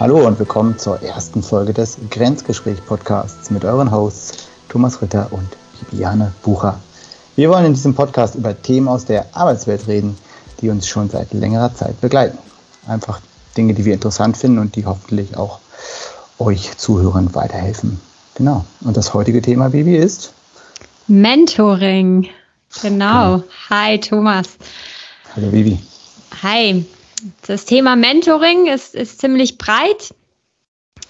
Hallo und willkommen zur ersten Folge des Grenzgespräch-Podcasts mit euren Hosts Thomas Ritter und Bibiane Bucher. Wir wollen in diesem Podcast über Themen aus der Arbeitswelt reden, die uns schon seit längerer Zeit begleiten. Einfach Dinge, die wir interessant finden und die hoffentlich auch euch Zuhörern weiterhelfen. Genau. Und das heutige Thema, Bibi, ist? Mentoring. Genau. Hi, Thomas. Hallo, Bibi. Hi. Das Thema Mentoring ist ziemlich breit,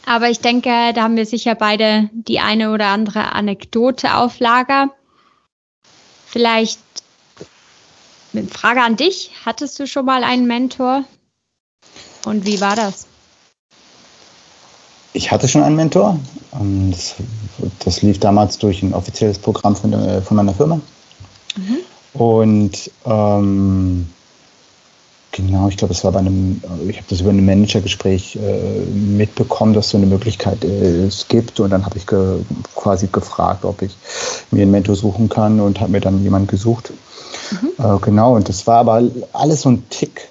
aber ich denke, da haben wir sicher beide die eine oder andere Anekdote auf Lager. Vielleicht eine Frage an dich. Hattest du schon mal einen Mentor und wie war das? Ich hatte schon einen Mentor. Das lief damals durch ein offizielles Programm von meiner Firma. Mhm. Und genau, ich glaube, es war ich habe das über ein Managergespräch mitbekommen, dass so eine Möglichkeit es gibt. Und dann habe ich quasi gefragt, ob ich mir einen Mentor suchen kann und habe mir dann jemanden gesucht. Mhm. Genau, und das war aber alles so ein Tick.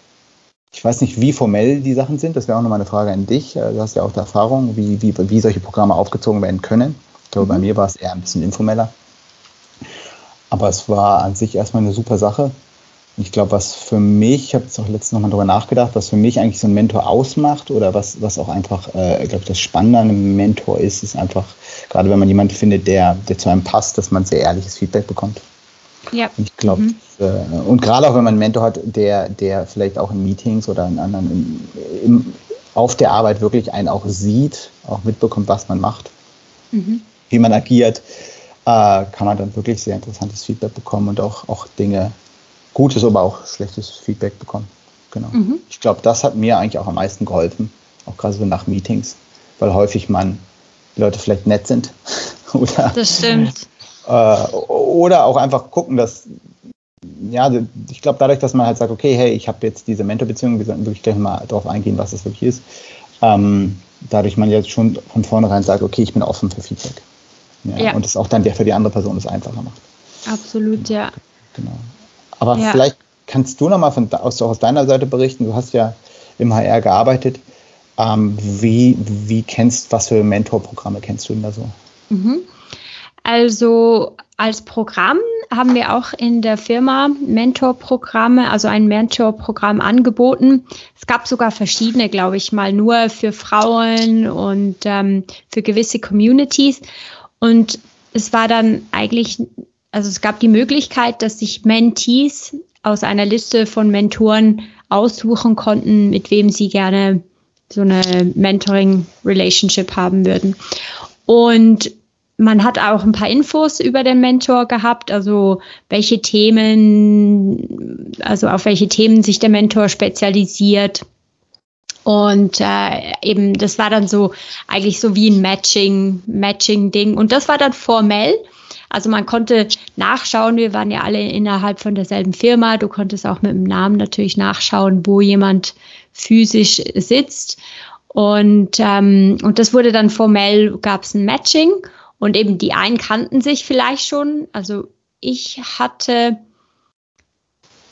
Ich weiß nicht, wie formell die Sachen sind. Das wäre auch nochmal eine Frage an dich. Du hast ja auch Erfahrung, wie solche Programme aufgezogen werden können. Ich glaube, bei mir war es eher ein bisschen informeller. Aber es war an sich erstmal eine super Sache. Ich glaube, was für mich, ich habe jetzt auch letztens nochmal darüber nachgedacht, was für mich eigentlich so ein Mentor ausmacht oder was auch einfach, glaube ich, das Spannende an einem Mentor ist einfach, gerade wenn man jemanden findet, der zu einem passt, dass man sehr ehrliches Feedback bekommt. Ja. Und ich glaube, und gerade auch wenn man einen Mentor hat, der vielleicht auch in Meetings oder in anderen, auf der Arbeit wirklich einen auch sieht, auch mitbekommt, was man macht, wie man agiert, kann man dann wirklich sehr interessantes Feedback bekommen und auch Dinge, Gutes, aber auch schlechtes Feedback bekommen. Genau. Mhm. Ich glaube, das hat mir eigentlich auch am meisten geholfen, auch gerade so nach Meetings, weil häufig die Leute vielleicht nett sind. Oder, das stimmt. Oder auch einfach gucken, dass, ja, ich glaube, dadurch, dass man halt sagt, okay, hey, ich habe jetzt diese Mentorbeziehung, wir sollten wirklich gleich mal darauf eingehen, was das wirklich ist, dadurch man jetzt schon von vornherein sagt, okay, ich bin offen für Feedback. Ja. Und das auch dann für die andere Person es einfacher macht. Absolut, ja. Genau. Aber vielleicht kannst du nochmal aus deiner Seite berichten, du hast ja im HR gearbeitet, was für Mentorprogramme kennst du denn da so? Mhm. Also als Programm haben wir auch in der Firma Mentorprogramme, also ein Mentorprogramm angeboten. Es gab sogar verschiedene, glaube ich mal, nur für Frauen und für gewisse Communities. Und es war dann eigentlich... Also es gab die Möglichkeit, dass sich Mentees aus einer Liste von Mentoren aussuchen konnten, mit wem sie gerne so eine Mentoring-Relationship haben würden. Und man hat auch ein paar Infos über den Mentor gehabt, also auf welche Themen sich der Mentor spezialisiert. Und eben, das war dann so eigentlich so wie ein Matching-Ding. Und das war dann formell. Also man konnte nachschauen, wir waren ja alle innerhalb von derselben Firma, du konntest auch mit dem Namen natürlich nachschauen, wo jemand physisch sitzt. Und das wurde dann formell, gab es ein Matching und eben die einen kannten sich vielleicht schon. Also ich hatte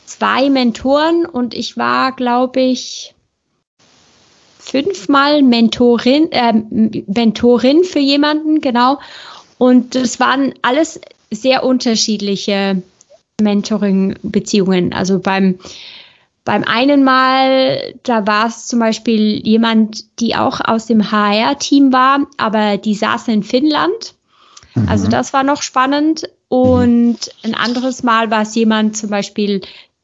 2 Mentoren und ich war, glaube ich, 5-mal Mentorin für jemanden, genau. Und das waren alles sehr unterschiedliche Mentoring-Beziehungen. Also beim einen Mal, da war es zum Beispiel jemand, die auch aus dem HR-Team war, aber die saß in Finnland. Mhm. Also das war noch spannend. Und ein anderes Mal war es jemand zum Beispiel,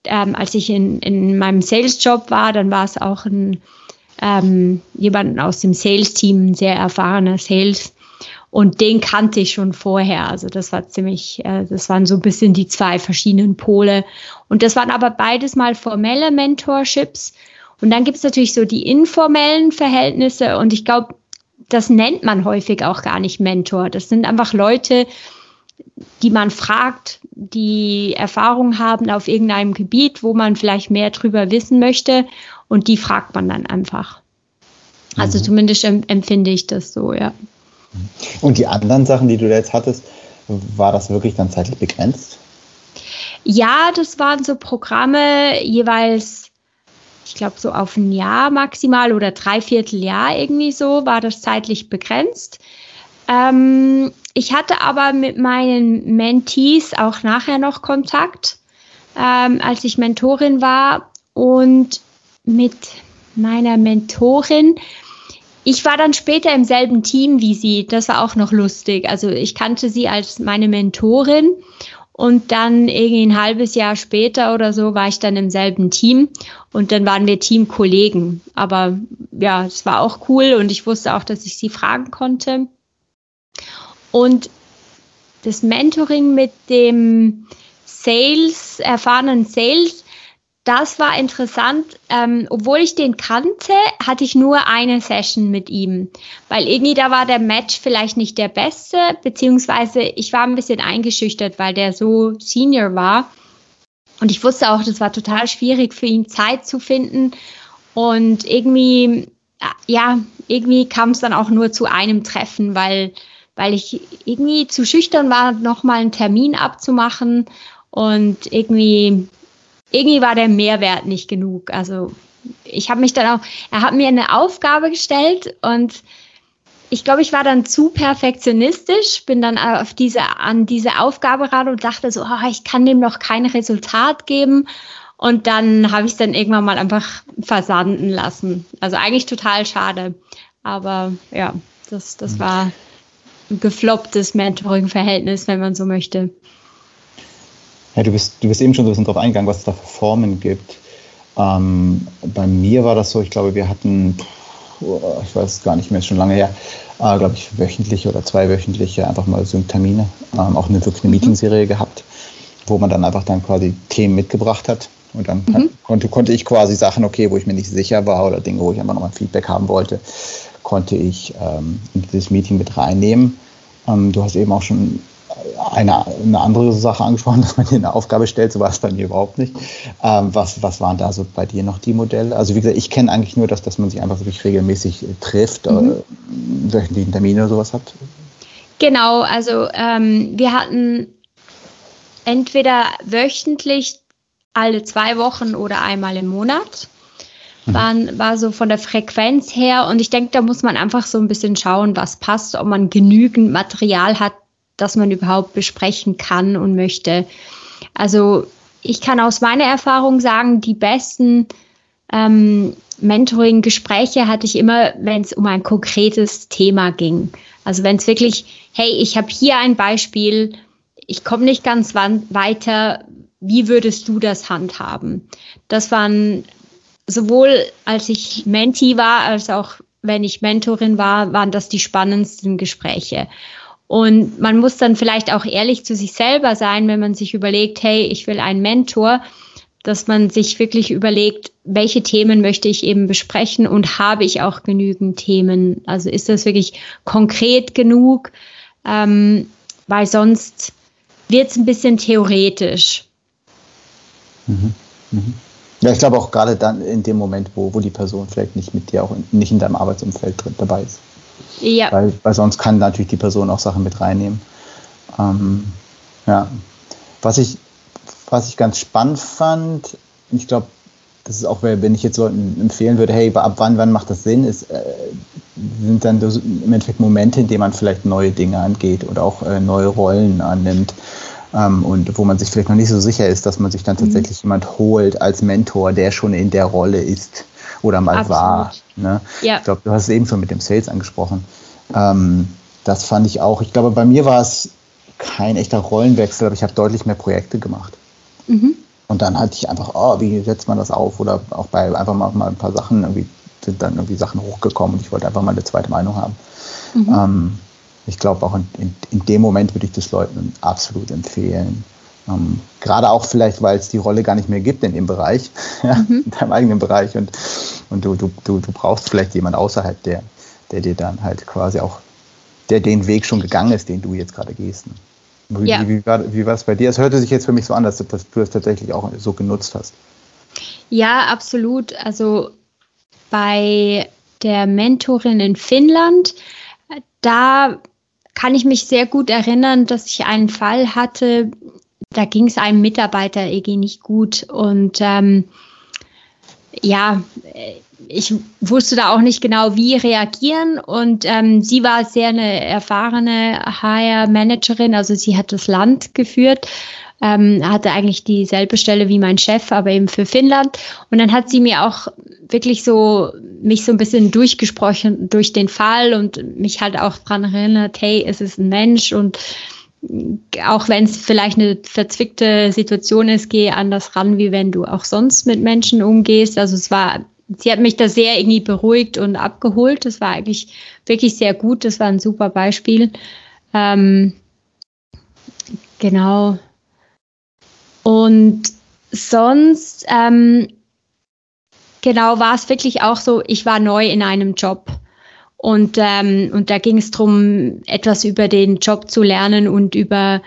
als ich in meinem Sales-Job war, dann war es auch jemand aus dem Sales-Team, ein sehr erfahrener Sales. Und den kannte ich schon vorher, also das war das waren so ein bisschen die 2 verschiedenen Pole. Und das waren aber beides mal formelle Mentorships. Und dann gibt es natürlich so die informellen Verhältnisse. Und ich glaube, das nennt man häufig auch gar nicht Mentor. Das sind einfach Leute, die man fragt, die Erfahrung haben auf irgendeinem Gebiet, wo man vielleicht mehr drüber wissen möchte. Und die fragt man dann einfach. Also zumindest empfinde ich das so, ja. Und die anderen Sachen, die du da jetzt hattest, war das wirklich dann zeitlich begrenzt? Ja, das waren so Programme jeweils, ich glaube, so auf ein Jahr maximal oder 3/4 Jahr irgendwie so, war das zeitlich begrenzt. Ich hatte aber mit meinen Mentees auch nachher noch Kontakt, als ich Mentorin war, und mit meiner Mentorin. Ich war dann später im selben Team wie sie. Das war auch noch lustig. Also ich kannte sie als meine Mentorin und dann irgendwie ein halbes Jahr später oder so war ich dann im selben Team und dann waren wir Teamkollegen. Aber ja, es war auch cool und ich wusste auch, dass ich sie fragen konnte. Und das Mentoring mit dem erfahrenen Sales, das war interessant. Obwohl ich den kannte, hatte ich nur eine Session mit ihm, weil irgendwie da war der Match vielleicht nicht der beste, beziehungsweise ich war ein bisschen eingeschüchtert, weil der so senior war und ich wusste auch, das war total schwierig für ihn, Zeit zu finden, und irgendwie kam es dann auch nur zu einem Treffen, weil ich irgendwie zu schüchtern war, nochmal einen Termin abzumachen, und irgendwie war der Mehrwert nicht genug. Also ich habe mich dann auch, er hat mir eine Aufgabe gestellt und ich glaube, ich war dann zu perfektionistisch, bin dann an diese Aufgabe ran und dachte so, oh, ich kann dem noch kein Resultat geben, und dann habe ich es dann irgendwann mal einfach versanden lassen. Also eigentlich total schade, aber ja, das war ein geflopptes Mentoring-Verhältnis, wenn man so möchte. Ja, du bist eben schon so ein bisschen drauf eingegangen, was es da für Formen gibt. Bei mir war das so, ich glaube, wir hatten, ich weiß gar nicht mehr, ist schon lange her, glaube ich, wöchentlich oder zweiwöchentlich einfach mal so Termine, auch eine Meeting-Serie gehabt, wo man dann einfach dann quasi Themen mitgebracht hat. Und dann konnte ich quasi Sachen, okay, wo ich mir nicht sicher war oder Dinge, wo ich einfach nochmal Feedback haben wollte, konnte ich in dieses Meeting mit reinnehmen. Du hast eben auch schon eine andere Sache angesprochen, dass man dir eine Aufgabe stellt, so war es bei mir überhaupt nicht. Was waren da so bei dir noch die Modelle? Also wie gesagt, ich kenne eigentlich nur das, dass man sich einfach wirklich regelmäßig trifft, wöchentlichen Termin oder sowas hat. Genau, also wir hatten entweder wöchentlich, alle 2 Wochen oder einmal im Monat. War so von der Frequenz her, und ich denke, da muss man einfach so ein bisschen schauen, was passt, ob man genügend Material hat, dass man überhaupt besprechen kann und möchte. Also ich kann aus meiner Erfahrung sagen, die besten Mentoring-Gespräche hatte ich immer, wenn es um ein konkretes Thema ging. Also wenn es wirklich, hey, ich habe hier ein Beispiel, ich komme nicht ganz weiter, wie würdest du das handhaben? Das waren sowohl als ich Mentee war, als auch wenn ich Mentorin war, waren das die spannendsten Gespräche. Und man muss dann vielleicht auch ehrlich zu sich selber sein, wenn man sich überlegt, hey, ich will einen Mentor, dass man sich wirklich überlegt, welche Themen möchte ich eben besprechen und habe ich auch genügend Themen? Also ist das wirklich konkret genug? Weil sonst wird es ein bisschen theoretisch. Mhm. Mhm. Ja, ich glaube auch gerade dann in dem Moment, wo die Person vielleicht nicht mit dir, auch nicht in deinem Arbeitsumfeld dabei ist. Ja. Weil sonst kann natürlich die Person auch Sachen mit reinnehmen. Ja. Was ich ganz spannend fand, ich glaube, das ist auch, wenn ich jetzt Leuten empfehlen würde, hey, ab wann macht das Sinn, ist, sind dann im Endeffekt Momente, in denen man vielleicht neue Dinge angeht oder auch neue Rollen annimmt. Und wo man sich vielleicht noch nicht so sicher ist, dass man sich dann tatsächlich jemand holt als Mentor, der schon in der Rolle ist oder mal Absolut. War. Ne? Ja. Ich glaube, du hast es eben schon mit dem Sales angesprochen. Das fand ich auch. Ich glaube, bei mir war es kein echter Rollenwechsel, aber ich habe deutlich mehr Projekte gemacht. Mhm. Und dann hatte ich einfach, wie setzt man das auf? Oder auch bei einfach mal ein paar Sachen, irgendwie sind dann irgendwie Sachen hochgekommen und ich wollte einfach mal eine zweite Meinung haben. Mhm. Ich glaube, auch in dem Moment würde ich das Leuten absolut empfehlen. Gerade auch vielleicht, weil es die Rolle gar nicht mehr gibt in dem Bereich, in deinem eigenen Bereich. Und du brauchst vielleicht jemand außerhalb, der dir dann halt quasi auch, der den Weg schon gegangen ist, den du jetzt gerade gehst. Ja. Wie war es bei dir? Es hörte sich jetzt für mich so an, dass du das tatsächlich auch so genutzt hast. Ja, absolut. Also bei der Mentorin in Finnland, da kann ich mich sehr gut erinnern, dass ich einen Fall hatte, da ging es einem Mitarbeiter irgendwie nicht gut. Und ja, ich wusste da auch nicht genau, wie reagieren, und sie war sehr eine erfahrene HR-Managerin, also sie hat das Land geführt, hatte eigentlich dieselbe Stelle wie mein Chef, aber eben für Finnland, und dann hat sie mir auch wirklich so, mich so ein bisschen durchgesprochen durch den Fall und mich halt auch daran erinnert, hey, es ist ein Mensch, und auch wenn es vielleicht eine verzwickte Situation ist, geh anders ran, wie wenn du auch sonst mit Menschen umgehst. Also sie hat mich da sehr irgendwie beruhigt und abgeholt. Das war eigentlich wirklich sehr gut. Das war ein super Beispiel. Genau. Und sonst, genau, war es wirklich auch so, ich war neu in einem Job. Und da ging es darum, etwas über den Job zu lernen und über,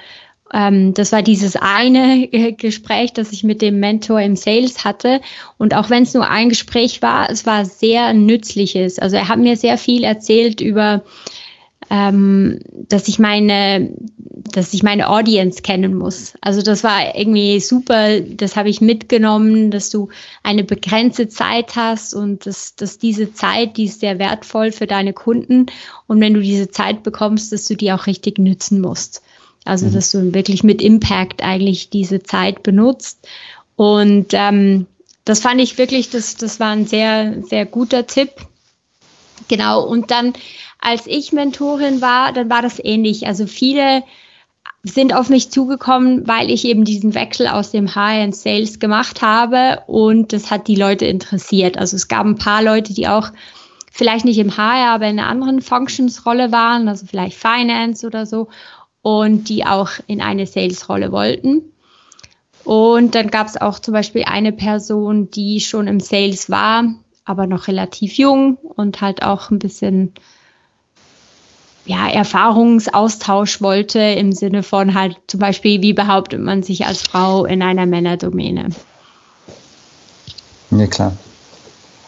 das war dieses eine Gespräch, das ich mit dem Mentor im Sales hatte. Und auch wenn es nur ein Gespräch war, es war sehr nützliches. Also er hat mir sehr viel erzählt über, dass ich meine Audience kennen muss. Also das war irgendwie super, das habe ich mitgenommen, dass du eine begrenzte Zeit hast und dass diese Zeit, die ist sehr wertvoll für deine Kunden, und wenn du diese Zeit bekommst, dass du die auch richtig nützen musst. Also dass du wirklich mit Impact eigentlich diese Zeit benutzt, und das fand ich wirklich, das war ein sehr, sehr guter Tipp. Genau, und dann, als ich Mentorin war, dann war das ähnlich. Also viele sind auf mich zugekommen, weil ich eben diesen Wechsel aus dem High-End Sales gemacht habe, und das hat die Leute interessiert. Also es gab ein paar Leute, die auch vielleicht nicht im HR, aber in einer anderen Functions-Rolle waren, also vielleicht Finance oder so, und die auch in eine Sales-Rolle wollten. Und dann gab es auch zum Beispiel eine Person, die schon im Sales war, aber noch relativ jung und halt auch ein bisschen, ja, Erfahrungsaustausch wollte, im Sinne von halt zum Beispiel, wie behauptet man sich als Frau in einer Männerdomäne? Ja, klar.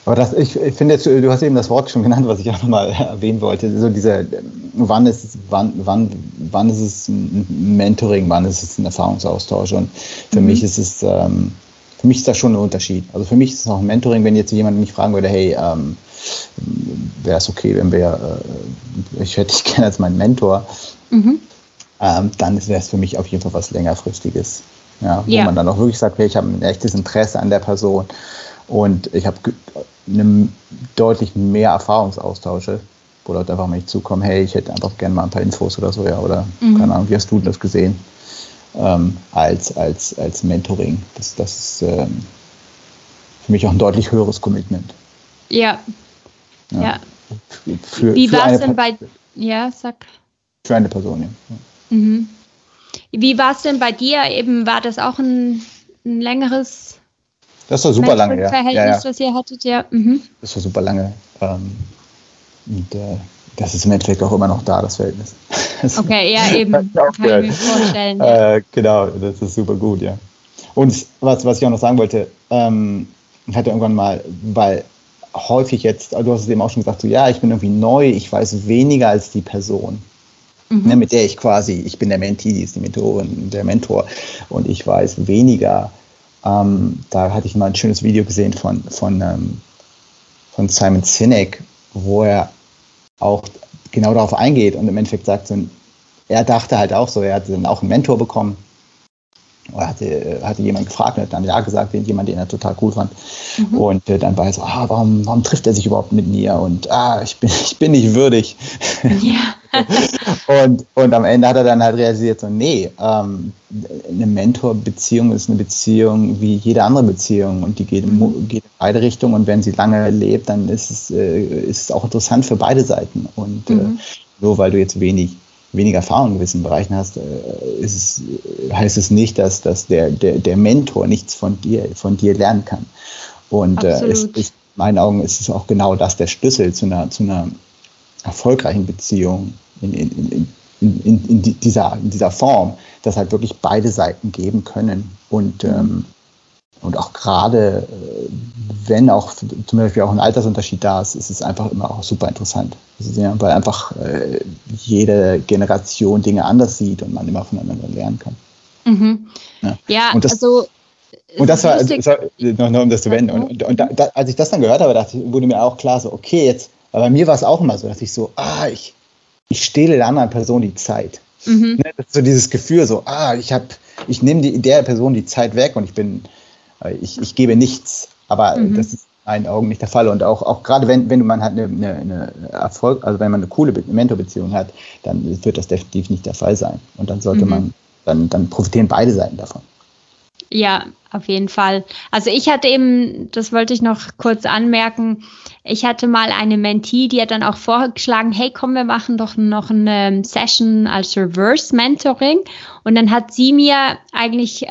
Aber ich finde jetzt, du hast eben das Wort schon genannt, was ich auch nochmal erwähnen wollte, so diese, wann ist es ein Mentoring, wann ist es ein Erfahrungsaustausch, und für mich ist es, für mich ist das schon ein Unterschied. Also für mich ist es auch ein Mentoring, wenn jetzt jemand mich fragen würde, hey, wäre es okay, wenn wir, ich hätte dich gerne als meinen Mentor, dann wäre es für mich auf jeden Fall was längerfristiges. Ja, wo man dann auch wirklich sagt, hey, ich habe ein echtes Interesse an der Person und ich habe deutlich mehr Erfahrungsaustausche, wo Leute einfach mal nicht zukommen, hey, ich hätte einfach gerne mal ein paar Infos oder so, ja, oder keine Ahnung, wie hast du das gesehen? Als Mentoring. Das ist für mich auch ein deutlich höheres Commitment. Ja. Wie war es denn bei... Ja, sag. Für eine Person, ja. Mhm. Wie war es denn bei dir? Eben, war das auch ein längeres... Das war super lange, ja. Verhältnis, was ihr hattet, ja. Mhm. Das war super lange. Das ist im Endeffekt auch immer noch da, das Verhältnis. Okay, ja, eben. Kann ich mir vorstellen. Ja. Genau, das ist super gut, ja. Und was ich auch noch sagen wollte, ich hatte irgendwann mal, weil häufig jetzt, du hast es eben auch schon gesagt, so, ja, ich bin irgendwie neu, ich weiß weniger als die Person, ne, mit der ich quasi, ich bin der Mentee, die ist die Mentorin, der Mentor, und ich weiß weniger. Da hatte ich mal ein schönes Video gesehen von Simon Sinek, wo er auch genau darauf eingeht und im Endeffekt sagt, so, er dachte halt auch so, er hatte dann auch einen Mentor bekommen, oder hatte jemand gefragt und hat dann ja gesagt, jemand, den er total cool fand, und dann war er so, warum trifft er sich überhaupt mit mir, und ich bin nicht würdig. Ja. und am Ende hat er dann halt realisiert, so, nee, eine Mentorbeziehung ist eine Beziehung wie jede andere Beziehung, und die geht in beide Richtungen, und wenn sie lange lebt, dann ist es auch interessant für beide Seiten, und nur weil du jetzt weniger Erfahrung in gewissen Bereichen hast, heißt es nicht, dass der Mentor nichts von dir lernen kann. Und in meinen Augen ist es auch genau das, der Schlüssel zu einer erfolgreichen Beziehung in dieser Form, dass halt wirklich beide Seiten geben können. Und auch gerade, wenn auch zum Beispiel auch ein Altersunterschied da ist, ist es einfach immer auch super interessant. Ja, weil einfach jede Generation Dinge anders sieht und man immer voneinander lernen kann. Mhm. Ja, und das, also Und das war, noch um das zu wenden, und als ich das dann gehört habe, wurde mir auch klar, so okay, jetzt, aber bei mir war es auch immer so, dass ich so, ich stehle der anderen Person die Zeit. Mhm. Ne, das ist so dieses Gefühl, so, ich nehme der Person die Zeit weg und ich gebe nichts, aber das ist in meinen Augen nicht der Fall. Und auch gerade wenn man halt eine Erfolg, also wenn man eine coole Mentorbeziehung hat, dann wird das definitiv nicht der Fall sein. Und dann sollte man, dann profitieren beide Seiten davon. Ja, auf jeden Fall. Also ich hatte eben, das wollte ich noch kurz anmerken, ich hatte mal eine Mentee, die hat dann auch vorgeschlagen, hey, komm, wir machen doch noch eine Session als Reverse Mentoring. Und dann hat sie mir eigentlich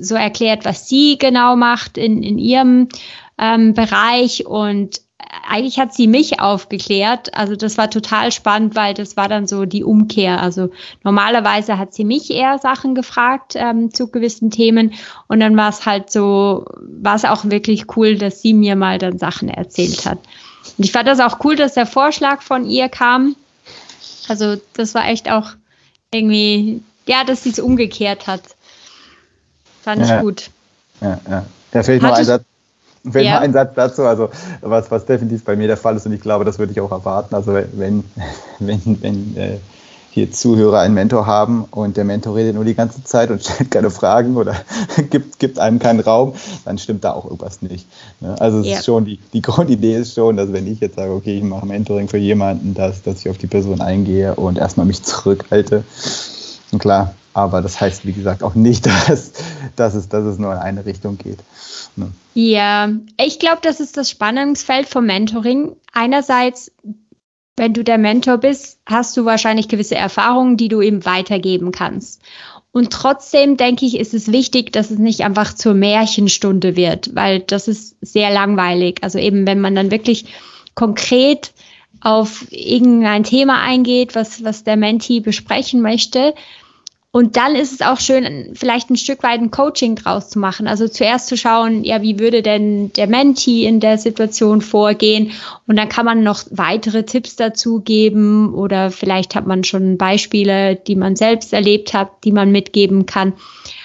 so erklärt, was sie genau macht in ihrem Bereich, und eigentlich hat sie mich aufgeklärt. Also das war total spannend, weil das war dann so die Umkehr. Also normalerweise hat sie mich eher Sachen gefragt zu gewissen Themen, und dann war es halt so, war es auch wirklich cool, dass sie mir mal dann Sachen erzählt hat. Und ich fand das auch cool, dass der Vorschlag von ihr kam. Also das war echt auch irgendwie, ja, dass sie es umgekehrt hat. Fand ich gut. Ja. Da fehlt noch ein Satz. Vielleicht mal ein Satz dazu, also was definitiv bei mir der Fall ist, und ich glaube, das würde ich auch erwarten. Also wenn hier Zuhörer einen Mentor haben und der Mentor redet nur die ganze Zeit und stellt keine Fragen oder gibt einem keinen Raum, dann stimmt da auch irgendwas nicht. Also es ist schon, die Grundidee ist schon, dass wenn ich jetzt sage, okay, ich mache Mentoring für jemanden, dass ich auf die Person eingehe und erstmal mich zurückhalte. Und klar, aber das heißt, wie gesagt, auch nicht, dass es nur in eine Richtung geht. Ja, ich glaube, das ist das Spannungsfeld vom Mentoring. Einerseits, wenn du der Mentor bist, hast du wahrscheinlich gewisse Erfahrungen, die du eben weitergeben kannst. Und trotzdem, denke ich, ist es wichtig, dass es nicht einfach zur Märchenstunde wird, weil das ist sehr langweilig. Also eben, wenn man dann wirklich konkret auf irgendein Thema eingeht, was der Mentee besprechen möchte. Und dann ist es auch schön, vielleicht ein Stück weit ein Coaching draus zu machen. Also zuerst zu schauen, ja, wie würde denn der Mentee in der Situation vorgehen? Und dann kann man noch weitere Tipps dazu geben, oder vielleicht hat man schon Beispiele, die man selbst erlebt hat, die man mitgeben kann.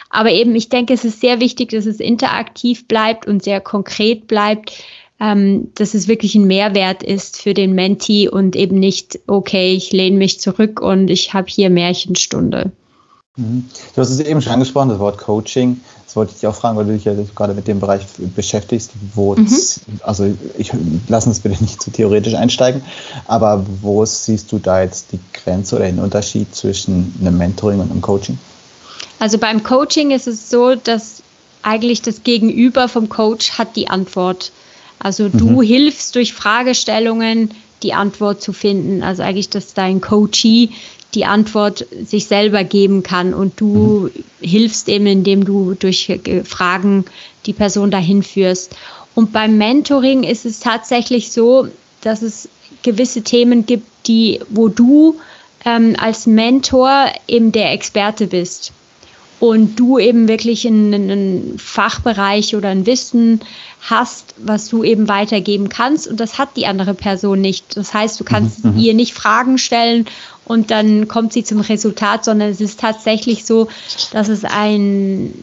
Aber eben, ich denke, es ist sehr wichtig, dass es interaktiv bleibt und sehr konkret bleibt, dass es wirklich ein Mehrwert ist für den Mentee und eben nicht, okay, ich lehne mich zurück und ich habe hier Märchenstunde. Du hast es eben schon angesprochen, das Wort Coaching. Das wollte ich dich auch fragen, weil du dich ja gerade mit dem Bereich beschäftigst, wo lass uns bitte nicht zu theoretisch einsteigen, aber wo siehst du da jetzt die Grenze oder den Unterschied zwischen einem Mentoring und einem Coaching? Also beim Coaching ist es so, dass eigentlich das Gegenüber vom Coach hat die Antwort. Also du hilfst durch Fragestellungen, die Antwort zu finden. Also eigentlich, dass dein Coachee die Antwort sich selber geben kann, und du hilfst eben, indem du durch Fragen die Person dahin führst. Und beim Mentoring ist es tatsächlich so, dass es gewisse Themen gibt, wo du als Mentor eben der Experte bist und du eben wirklich einen Fachbereich oder ein Wissen hast, was du eben weitergeben kannst, und das hat die andere Person nicht. Das heißt, du kannst ihr nicht Fragen stellen und dann kommt sie zum Resultat, sondern es ist tatsächlich so, dass es ein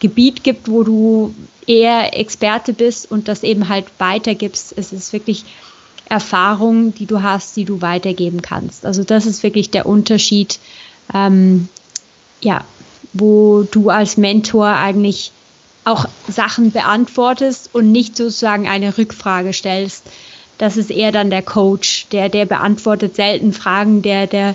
Gebiet gibt, wo du eher Experte bist und das eben halt weitergibst. Es ist wirklich Erfahrung, die du hast, die du weitergeben kannst. Also das ist wirklich der Unterschied, wo du als Mentor eigentlich auch Sachen beantwortest und nicht sozusagen eine Rückfrage stellst. Das ist eher dann der Coach, der beantwortet selten Fragen, der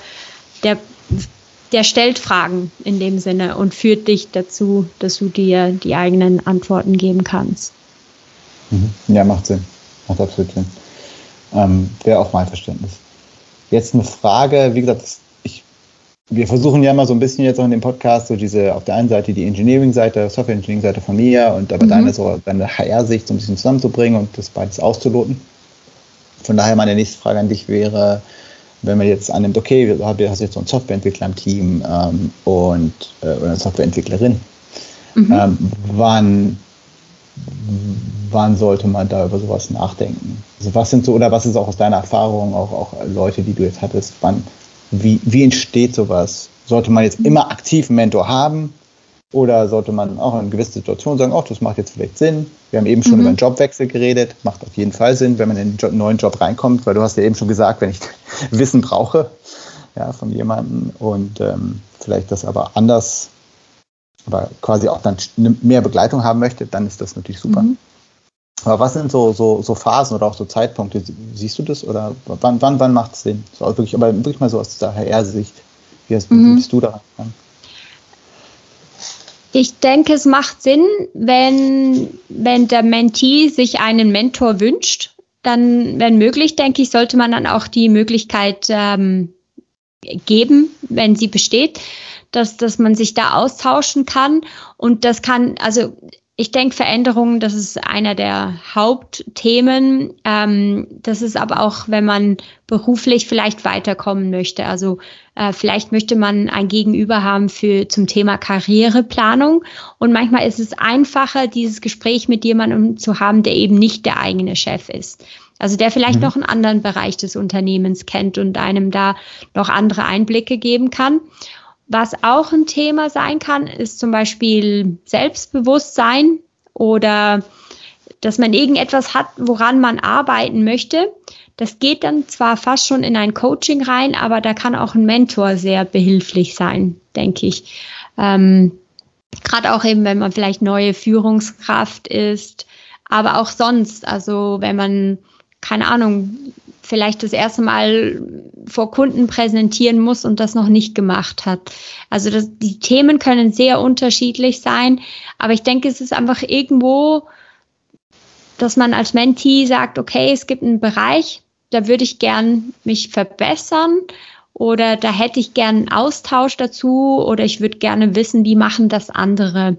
stellt Fragen in dem Sinne und führt dich dazu, dass du dir die eigenen Antworten geben kannst. Ja, macht Sinn. Macht absolut Sinn. Wäre auch mein Verständnis. Jetzt eine Frage, wie gesagt, wir versuchen ja mal so ein bisschen jetzt auch in dem Podcast so diese, auf der einen Seite die Engineering-Seite, Software-Engineering-Seite von mir und aber deine HR-Sicht so ein bisschen zusammenzubringen und das beides auszuloten. Von daher meine nächste Frage an dich wäre, wenn man jetzt annimmt, okay, du hast jetzt so einen Softwareentwickler im Team oder eine Softwareentwicklerin, wann sollte man da über sowas nachdenken? Also was sind so, oder was ist auch aus deiner Erfahrung, auch Leute, die du jetzt hattest, wann, wie entsteht sowas? Sollte man jetzt immer aktiv einen Mentor haben? Oder sollte man auch in gewissen Situationen sagen, das macht jetzt vielleicht Sinn. Wir haben eben schon über einen Jobwechsel geredet. Macht auf jeden Fall Sinn, wenn man in einen neuen Job reinkommt, weil du hast ja eben schon gesagt, wenn ich Wissen brauche, ja, von jemandem und vielleicht das aber anders, aber quasi auch dann mehr Begleitung haben möchte, dann ist das natürlich super. Aber was sind so Phasen oder auch so Zeitpunkte? Siehst du das? Oder wann macht es Sinn? So, wirklich mal so aus der HR-Sicht. Wie bist du da? Ich denke, es macht Sinn, wenn der Mentee sich einen Mentor wünscht, dann, wenn möglich, denke ich, sollte man dann auch die Möglichkeit geben, wenn sie besteht, dass man sich da austauschen kann. Und das kann, also ich denke, Veränderungen, das ist einer der Hauptthemen. Das ist aber auch, wenn man beruflich vielleicht weiterkommen möchte. Also vielleicht möchte man ein Gegenüber haben zum Thema Karriereplanung. Und manchmal ist es einfacher, dieses Gespräch mit jemandem zu haben, der eben nicht der eigene Chef ist. Also der vielleicht noch einen anderen Bereich des Unternehmens kennt und einem da noch andere Einblicke geben kann. Was auch ein Thema sein kann, ist zum Beispiel Selbstbewusstsein oder dass man irgendetwas hat, woran man arbeiten möchte. Das geht dann zwar fast schon in ein Coaching rein, aber da kann auch ein Mentor sehr behilflich sein, denke ich. Gerade auch eben, wenn man vielleicht neue Führungskraft ist, aber auch sonst. Also wenn man, keine Ahnung, vielleicht das erste Mal vor Kunden präsentieren muss und das noch nicht gemacht hat. Also die Themen können sehr unterschiedlich sein, aber ich denke, es ist einfach irgendwo, dass man als Mentee sagt, okay, es gibt einen Bereich, da würde ich gern mich verbessern oder da hätte ich gern einen Austausch dazu oder ich würde gerne wissen, wie machen das andere.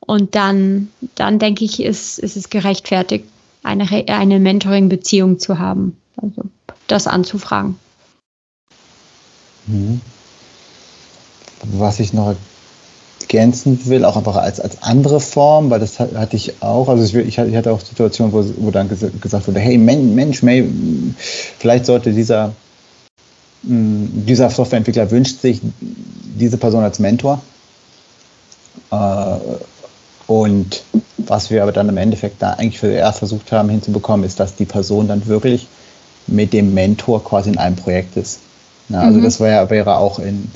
Und dann denke ich, ist es gerechtfertigt, eine Mentoring-Beziehung zu haben. Also das anzufragen. Was ich noch ergänzen will, auch einfach als andere Form, weil das hatte ich auch, also ich hatte auch Situationen, wo dann gesagt wurde, hey Mensch, May, vielleicht sollte dieser Softwareentwickler wünscht sich diese Person als Mentor. Und was wir aber dann im Endeffekt da eigentlich erst versucht haben hinzubekommen, ist, dass die Person dann wirklich mit dem Mentor quasi in einem Projekt ist. Ja, also das wäre auch in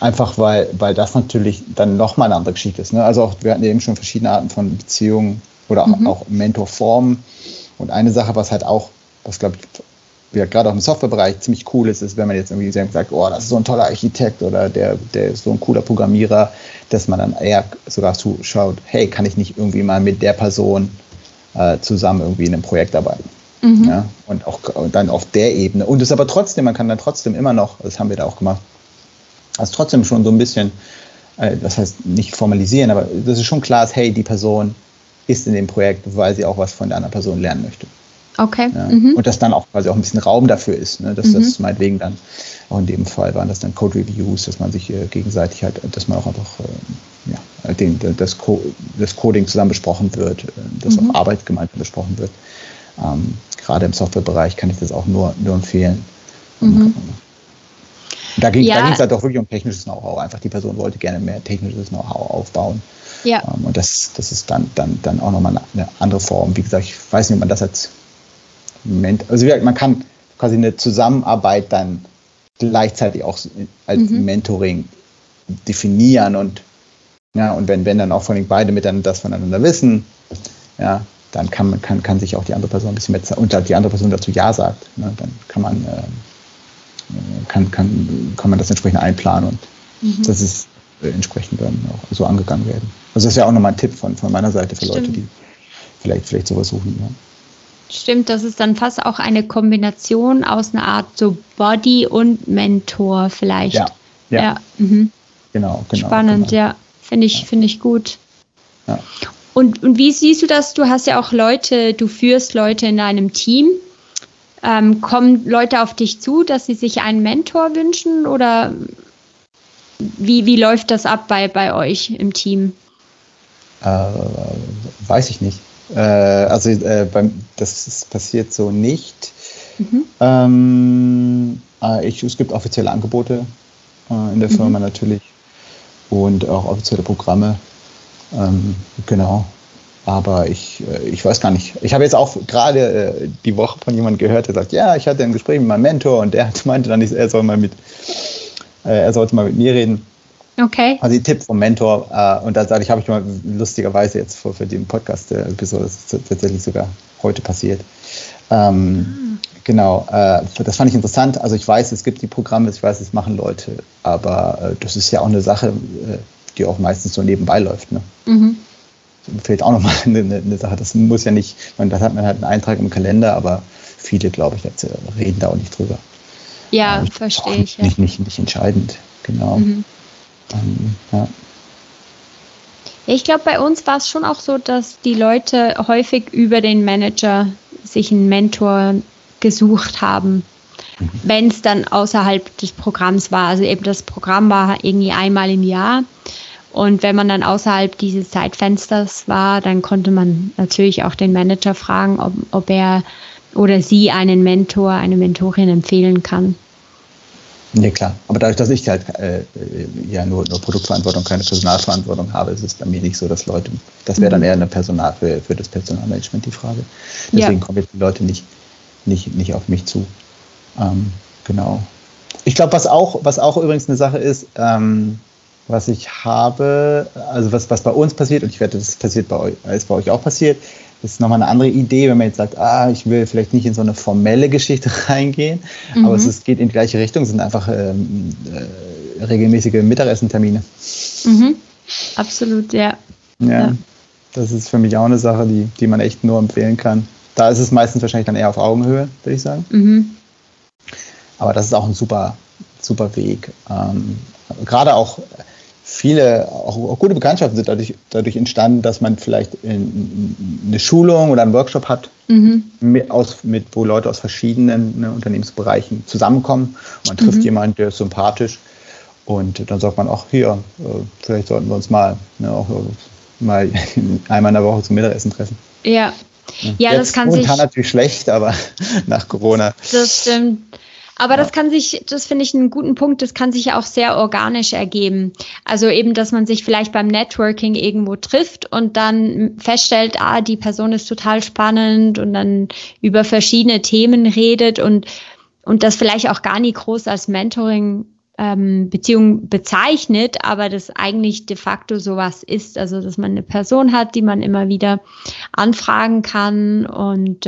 einfach weil das natürlich dann nochmal eine andere Geschichte ist. Ne? Also auch, wir hatten ja eben schon verschiedene Arten von Beziehungen oder auch Mentorformen. Und eine Sache, was halt auch, was glaube ich, gerade auch im Softwarebereich ziemlich cool ist, wenn man jetzt irgendwie sagt, das ist so ein toller Architekt oder der ist so ein cooler Programmierer, dass man dann eher sogar zuschaut, hey, kann ich nicht irgendwie mal mit der Person zusammen irgendwie in einem Projekt arbeiten. Ja? Und auch dann auf der Ebene. Und es aber trotzdem, man kann dann trotzdem immer noch, das haben wir da auch gemacht, das trotzdem schon so ein bisschen, das heißt nicht formalisieren, aber das ist schon klar, hey, die Person ist in dem Projekt, weil sie auch was von der anderen Person lernen möchte. Okay. Ja? Und dass dann auch quasi auch ein bisschen Raum dafür ist, ne? Dass das meinetwegen dann, auch in dem Fall waren das dann Code Reviews, dass man sich gegenseitig halt, dass man auch einfach das Coding zusammen besprochen wird, dass auch Arbeit gemeinsam besprochen wird. Gerade im Softwarebereich kann ich das auch nur empfehlen. Da ging es halt auch wirklich um technisches Know-how. Einfach die Person wollte gerne mehr technisches Know-how aufbauen. Ja. Und das ist dann auch nochmal eine andere Form. Wie gesagt, ich weiß nicht, ob man das als Mentor, also wie gesagt, man kann quasi eine Zusammenarbeit dann gleichzeitig auch als Mentoring definieren und wenn dann auch vor allem beide miteinander das voneinander wissen, ja, dann kann sich auch die andere Person ein bisschen mehr und die andere Person dazu ja sagt, ne, dann kann man das entsprechend einplanen und das ist entsprechend dann auch so angegangen werden. Also das ist ja auch nochmal ein Tipp von meiner Seite für Leute, die vielleicht sowas suchen. Ja. Stimmt, das ist dann fast auch eine Kombination aus einer Art so Buddy und Mentor vielleicht. Ja. Genau. Spannend, genau. Ja. Finde ich gut. Ja. Und wie siehst du das? Du hast ja auch Leute, du führst Leute in deinem Team. Kommen Leute auf dich zu, dass sie sich einen Mentor wünschen? Oder wie läuft das ab bei euch im Team? Weiß ich nicht. Das passiert so nicht. Es gibt offizielle Angebote in der Firma natürlich. und auch offizielle Programme. Genau. Aber ich weiß gar nicht. Ich habe jetzt auch gerade die Woche von jemandem gehört, der sagt, ja, ich hatte ein Gespräch mit meinem Mentor und der meinte dann, er sollte mal mit mir reden. Okay. Also die Tipp vom Mentor. Und dadurch habe ich mal lustigerweise jetzt für den Podcast der Episode, das ist tatsächlich sogar heute passiert. Genau, das fand ich interessant. Also ich weiß, es gibt die Programme, ich weiß, es machen Leute. Aber das ist ja auch eine Sache, die auch meistens so nebenbei läuft, ne? Mhm. Fehlt auch nochmal eine Sache, das muss ja nicht, das hat man halt einen Eintrag im Kalender, aber viele, glaube ich, reden da auch nicht drüber. Ja, verstehe ich. Ja. Nicht entscheidend, genau. Mhm. Ja. Ich glaube, bei uns war es schon auch so, dass die Leute häufig über den Manager sich einen Mentor gesucht haben, wenn es dann außerhalb des Programms war. Also eben das Programm war irgendwie einmal im Jahr. Und wenn man dann außerhalb dieses Zeitfensters war, dann konnte man natürlich auch den Manager fragen, ob er oder sie einen Mentor, eine Mentorin empfehlen kann. Ja, klar. Aber dadurch, dass ich halt nur Produktverantwortung, keine Personalverantwortung habe, ist es bei mir nicht so, dass Leute, das wäre dann eher eine für das Personalmanagement die Frage. Deswegen kommen jetzt die Leute nicht auf mich zu. Genau. Ich glaube, was auch übrigens eine Sache ist, was ich habe, also was bei uns passiert, und ich wette, das passiert ist bei euch auch passiert, ist nochmal eine andere Idee, wenn man jetzt sagt, ich will vielleicht nicht in so eine formelle Geschichte reingehen, aber es geht in die gleiche Richtung, sind einfach regelmäßige Mittagessentermine. Mhm. Absolut, ja. Ja. Das ist für mich auch eine Sache, die man echt nur empfehlen kann. Da ist es meistens wahrscheinlich dann eher auf Augenhöhe, würde ich sagen. Mhm. Aber das ist auch ein super, super Weg. Gerade auch viele, auch gute Bekanntschaften sind dadurch entstanden, dass man vielleicht eine Schulung oder einen Workshop hat, wo Leute aus verschiedenen Unternehmensbereichen zusammenkommen. Man trifft jemanden, der ist sympathisch und dann sagt man auch, hier, vielleicht sollten wir uns mal einmal in der Woche zum Mittagessen treffen. Ja, ja, das kann sich... Momentan natürlich schlecht, aber nach Corona... Das stimmt. Aber das finde ich einen guten Punkt, das kann sich ja auch sehr organisch ergeben. Also eben, dass man sich vielleicht beim Networking irgendwo trifft und dann feststellt, die Person ist total spannend und dann über verschiedene Themen redet und das vielleicht auch gar nicht groß als Mentoring-Beziehung bezeichnet, aber das eigentlich de facto sowas ist. Also, dass man eine Person hat, die man immer wieder anfragen kann und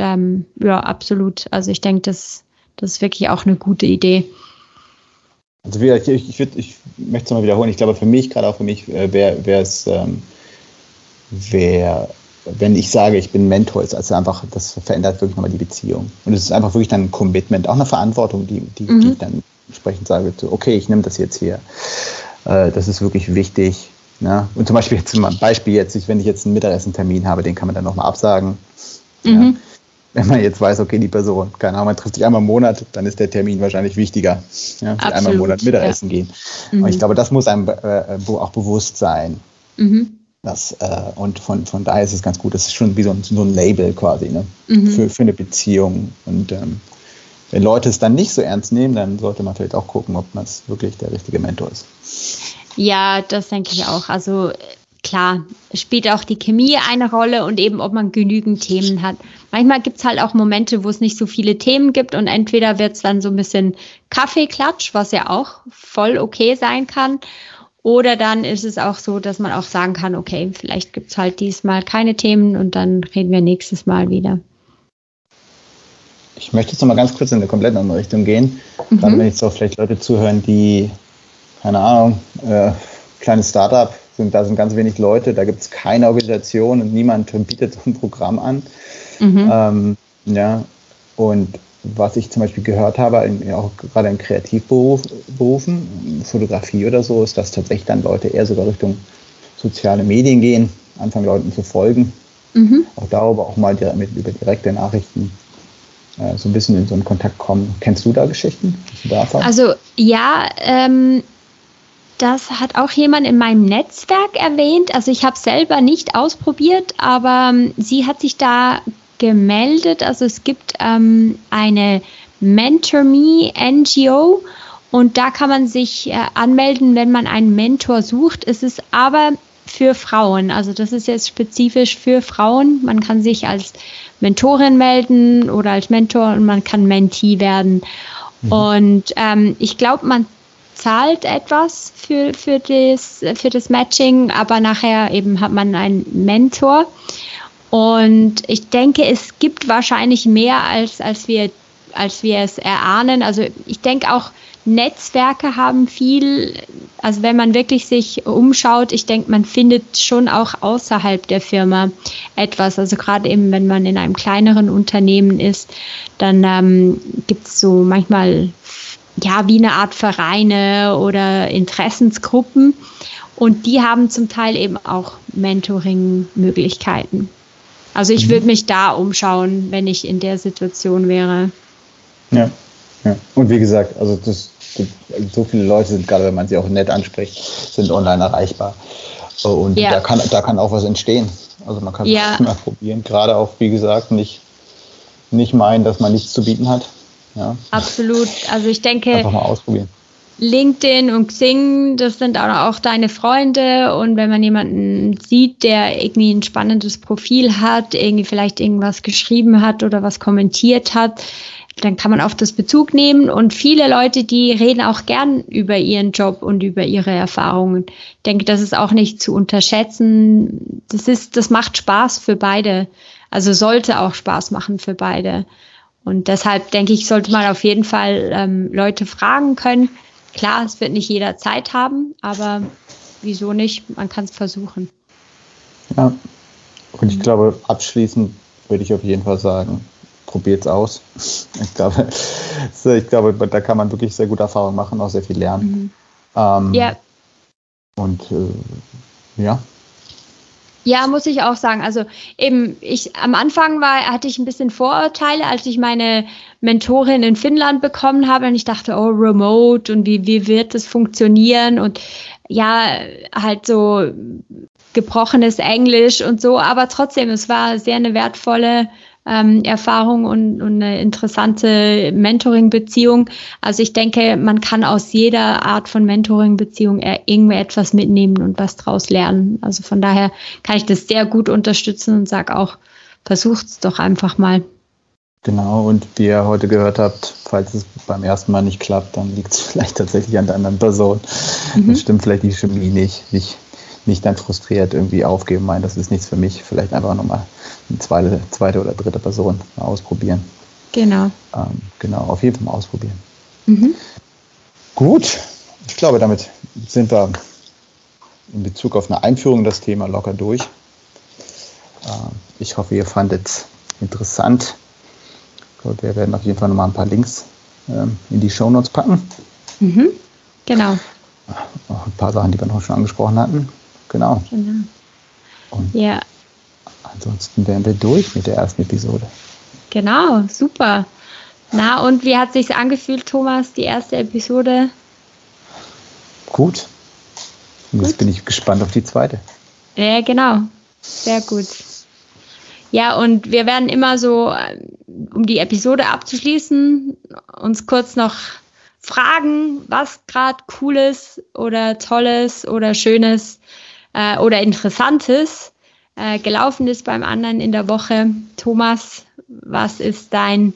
absolut. Also ich denke, das ist wirklich auch eine gute Idee. Also ich möchte es mal wiederholen. Ich glaube, für mich wäre es, wenn ich sage, ich bin Mentor, ist also einfach, das verändert wirklich nochmal die Beziehung. Und es ist einfach wirklich dann ein Commitment, auch eine Verantwortung, die ich dann entsprechend sage, okay, ich nehme das jetzt hier. Das ist wirklich wichtig. Ne? Und zum Beispiel wenn ich jetzt einen Mittagessentermin habe, den kann man dann nochmal absagen. Mhm. Ja. Wenn man jetzt weiß, okay, die Person, keine Ahnung, man trifft sich einmal im Monat, dann ist der Termin wahrscheinlich wichtiger. Ja, einmal im Monat Mittagessen gehen. Mhm. Und ich glaube, das muss einem auch bewusst sein. Mhm. Und von daher ist es ganz gut, das ist schon wie so ein Label quasi, ne? Mhm. Für eine Beziehung. Und wenn Leute es dann nicht so ernst nehmen, dann sollte man vielleicht auch gucken, ob man es wirklich der richtige Mentor ist. Ja, das denke ich auch. Also klar, spielt auch die Chemie eine Rolle und eben, ob man genügend Themen hat. Manchmal gibt es halt auch Momente, wo es nicht so viele Themen gibt und entweder wird es dann so ein bisschen Kaffeeklatsch, was ja auch voll okay sein kann, oder dann ist es auch so, dass man auch sagen kann, okay, vielleicht gibt es halt diesmal keine Themen und dann reden wir nächstes Mal wieder. Ich möchte jetzt nochmal ganz kurz in eine komplett andere Richtung gehen, dann wenn jetzt auch vielleicht Leute zuhören, die, keine Ahnung, kleines Startup, da sind ganz wenig Leute, da gibt es keine Organisation und niemand bietet so ein Programm an. Mhm. Und was ich zum Beispiel gehört habe, auch gerade in Kreativberufen, Fotografie oder so, ist, dass tatsächlich dann Leute eher sogar Richtung soziale Medien gehen, anfangen Leuten zu folgen. Mhm. Auch darüber auch mal über direkte Nachrichten so ein bisschen in so einen Kontakt kommen. Kennst du da Geschichten? Also ja, das hat auch jemand in meinem Netzwerk erwähnt. Also ich habe es selber nicht ausprobiert, aber sie hat sich da gemeldet. Also es gibt eine MentorMe NGO Und da kann man sich anmelden, wenn man einen Mentor sucht. Es ist aber für Frauen, also das ist jetzt spezifisch für Frauen. Man kann sich als Mentorin melden oder als Mentor und man kann Mentee werden. Mhm. Und ich glaube, man zahlt etwas für das Matching, aber nachher eben hat man einen Mentor. Und ich denke, es gibt wahrscheinlich mehr, als wir es erahnen. Also ich denke auch, Netzwerke haben viel, also wenn man wirklich sich umschaut, ich denke, man findet schon auch außerhalb der Firma etwas. Also gerade eben, wenn man in einem kleineren Unternehmen ist, dann gibt es so manchmal ja wie eine Art Vereine oder Interessensgruppen und die haben zum Teil eben auch Mentoring-Möglichkeiten. Also ich würde mich da umschauen, wenn ich in der Situation wäre. Ja. Ja. Und wie gesagt, also so viele Leute sind, gerade wenn man sie auch nett anspricht, sind online erreichbar. Und ja, da kann auch was entstehen. Also man kann es mal probieren. Gerade auch, wie gesagt, nicht meinen, dass man nichts zu bieten hat. Ja. Absolut. Also ich denke, einfach mal ausprobieren. LinkedIn und Xing, das sind auch deine Freunde. Und wenn man jemanden sieht, der irgendwie ein spannendes Profil hat, irgendwie vielleicht irgendwas geschrieben hat oder was kommentiert hat, dann kann man auf das Bezug nehmen. Und viele Leute, die reden auch gern über ihren Job und über ihre Erfahrungen. Ich denke, das ist auch nicht zu unterschätzen. Das macht Spaß für beide. Also sollte auch Spaß machen für beide. Und deshalb denke ich, sollte man auf jeden Fall Leute fragen können. Klar, es wird nicht jeder Zeit haben, aber wieso nicht? Man kann es versuchen. Ja, und ich glaube, abschließend würde ich auf jeden Fall sagen, probiert's aus. Ich glaube, da kann man wirklich sehr gute Erfahrungen machen, auch sehr viel lernen. Und ja. Ja, muss ich auch sagen. Also eben, am Anfang hatte ich ein bisschen Vorurteile, als ich meine Mentorin in Finnland bekommen habe und ich dachte, oh, remote und wie wird das funktionieren und ja, halt so gebrochenes Englisch und so, aber trotzdem, es war sehr eine wertvolle Erfahrung und eine interessante Mentoring-Beziehung. Also ich denke, man kann aus jeder Art von Mentoring-Beziehung irgendwie etwas mitnehmen und was draus lernen. Also von daher kann ich das sehr gut unterstützen und sage auch, versucht's doch einfach mal. Genau, und wie ihr heute gehört habt, falls es beim ersten Mal nicht klappt, dann liegt es vielleicht tatsächlich an der anderen Person. Mhm. Das stimmt vielleicht die Chemie nicht dann frustriert irgendwie aufgeben, meinen, das ist nichts für mich, vielleicht einfach nochmal eine zweite oder dritte Person mal ausprobieren. Genau. Genau, auf jeden Fall mal ausprobieren. Mhm. Gut, ich glaube, damit sind wir in Bezug auf eine Einführung in das Thema locker durch. Ich hoffe, ihr fandet es interessant. Ich glaube, wir werden auf jeden Fall nochmal ein paar Links in die Shownotes packen. Mhm. Genau. Auch ein paar Sachen, die wir noch schon angesprochen hatten. Genau. Und ja. Ansonsten wären wir durch mit der ersten Episode. Genau, super. Na, und wie hat sich's angefühlt, Thomas, die erste Episode? Gut. Und jetzt bin ich gespannt auf die zweite. Ja, genau. Sehr gut. Ja, und wir werden immer so, um die Episode abzuschließen, uns kurz noch fragen, was gerade Cooles oder Tolles oder Schönes oder Interessantes gelaufen ist beim anderen in der Woche. Thomas, was ist dein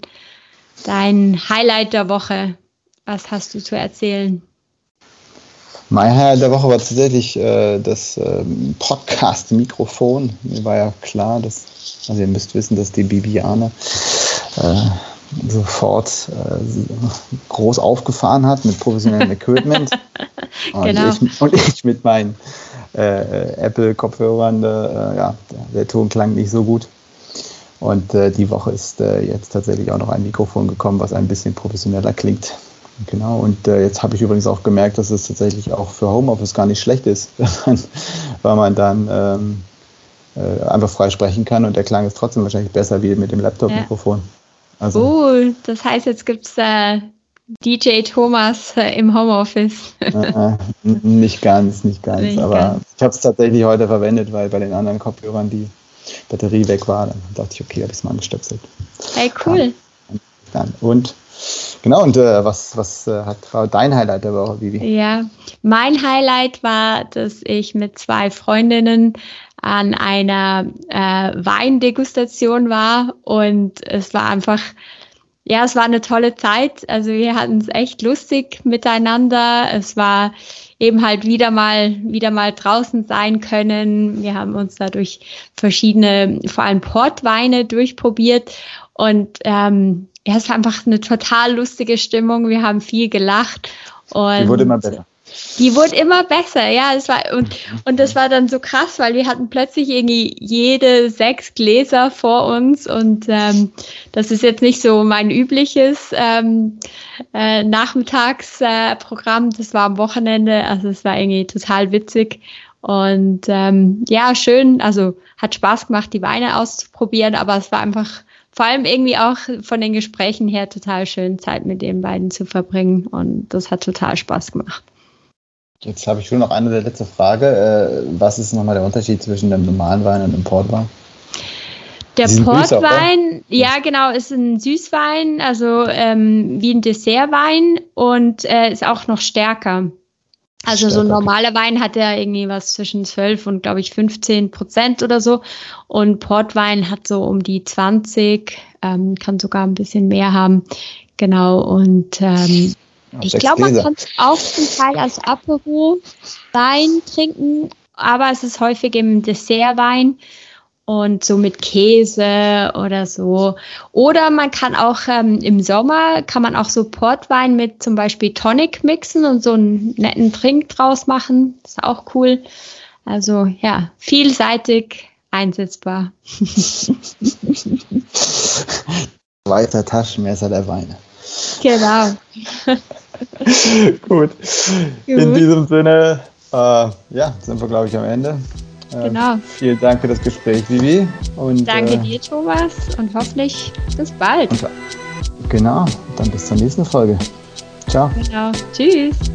Highlight der Woche? Was hast du zu erzählen? Mein Highlight der Woche war tatsächlich das Podcast-Mikrofon. Mir war ja klar, ihr müsst wissen, dass die Bibiane sofort groß aufgefahren hat mit professionellem Equipment. Genau. Und ich mit meinen Apple-Kopfhörern, der Ton klang nicht so gut. Und die Woche ist jetzt tatsächlich auch noch ein Mikrofon gekommen, was ein bisschen professioneller klingt. Genau, und jetzt habe ich übrigens auch gemerkt, dass es tatsächlich auch für Homeoffice gar nicht schlecht ist, weil man dann einfach frei sprechen kann und der Klang ist trotzdem wahrscheinlich besser wie mit dem Laptop-Mikrofon. Ja. Also, das heißt, jetzt gibt es DJ Thomas im Homeoffice. Nicht ganz. Aber ich habe es tatsächlich heute verwendet, weil bei den anderen Kopfhörern die Batterie weg war. Dann dachte ich, okay, habe ich es mal angestöpselt. Hey, cool. Und Genau, und was war dein Highlight der Woche, Bibi? Ja, mein Highlight war, dass ich mit zwei Freundinnen an einer Weindegustation war, und es war einfach, ja, es war eine tolle Zeit. Also wir hatten es echt lustig miteinander. Es war eben halt wieder mal draußen sein können. Wir haben uns dadurch verschiedene, vor allem Portweine durchprobiert, und ja, es war einfach eine total lustige Stimmung. Wir haben viel gelacht. Und die wurde immer besser. Ja, es war, und das war dann so krass, weil wir hatten plötzlich irgendwie jede 6 Gläser vor uns, und das ist jetzt nicht so mein übliches Nachmittagsprogramm. Das war am Wochenende, also es war irgendwie total witzig. Und ja, schön, also hat Spaß gemacht, die Weine auszuprobieren, aber es war einfach vor allem irgendwie auch von den Gesprächen her total schön, Zeit mit den beiden zu verbringen, und das hat total Spaß gemacht. Jetzt habe ich schon noch eine letzte Frage. Was ist nochmal der Unterschied zwischen dem normalen Wein und dem Portwein? Der Portwein, ja genau, ist ein Süßwein, also wie ein Dessertwein, und ist auch noch stärker. Also so ein normaler Wein hat ja irgendwie was zwischen 12 und, glaube ich, 15% oder so. Und Portwein hat so um die 20, kann sogar ein bisschen mehr haben. Genau, und ich glaube, man kann es auch zum Teil als Apero-Wein trinken, aber es ist häufig im Dessertwein und so mit Käse oder so. Oder man kann auch im Sommer, kann man auch so Portwein mit zum Beispiel Tonic mixen und so einen netten Trink draus machen. Das ist auch cool. Also ja, vielseitig einsetzbar. Weiter Taschenmesser der Weine. Genau. Gut. In diesem Sinne, ja, sind wir, glaube ich, am Ende. Genau. Vielen Dank für das Gespräch, Vivi. Und danke dir, Thomas, und hoffentlich bis bald. Genau, dann bis zur nächsten Folge. Ciao. Genau. Tschüss.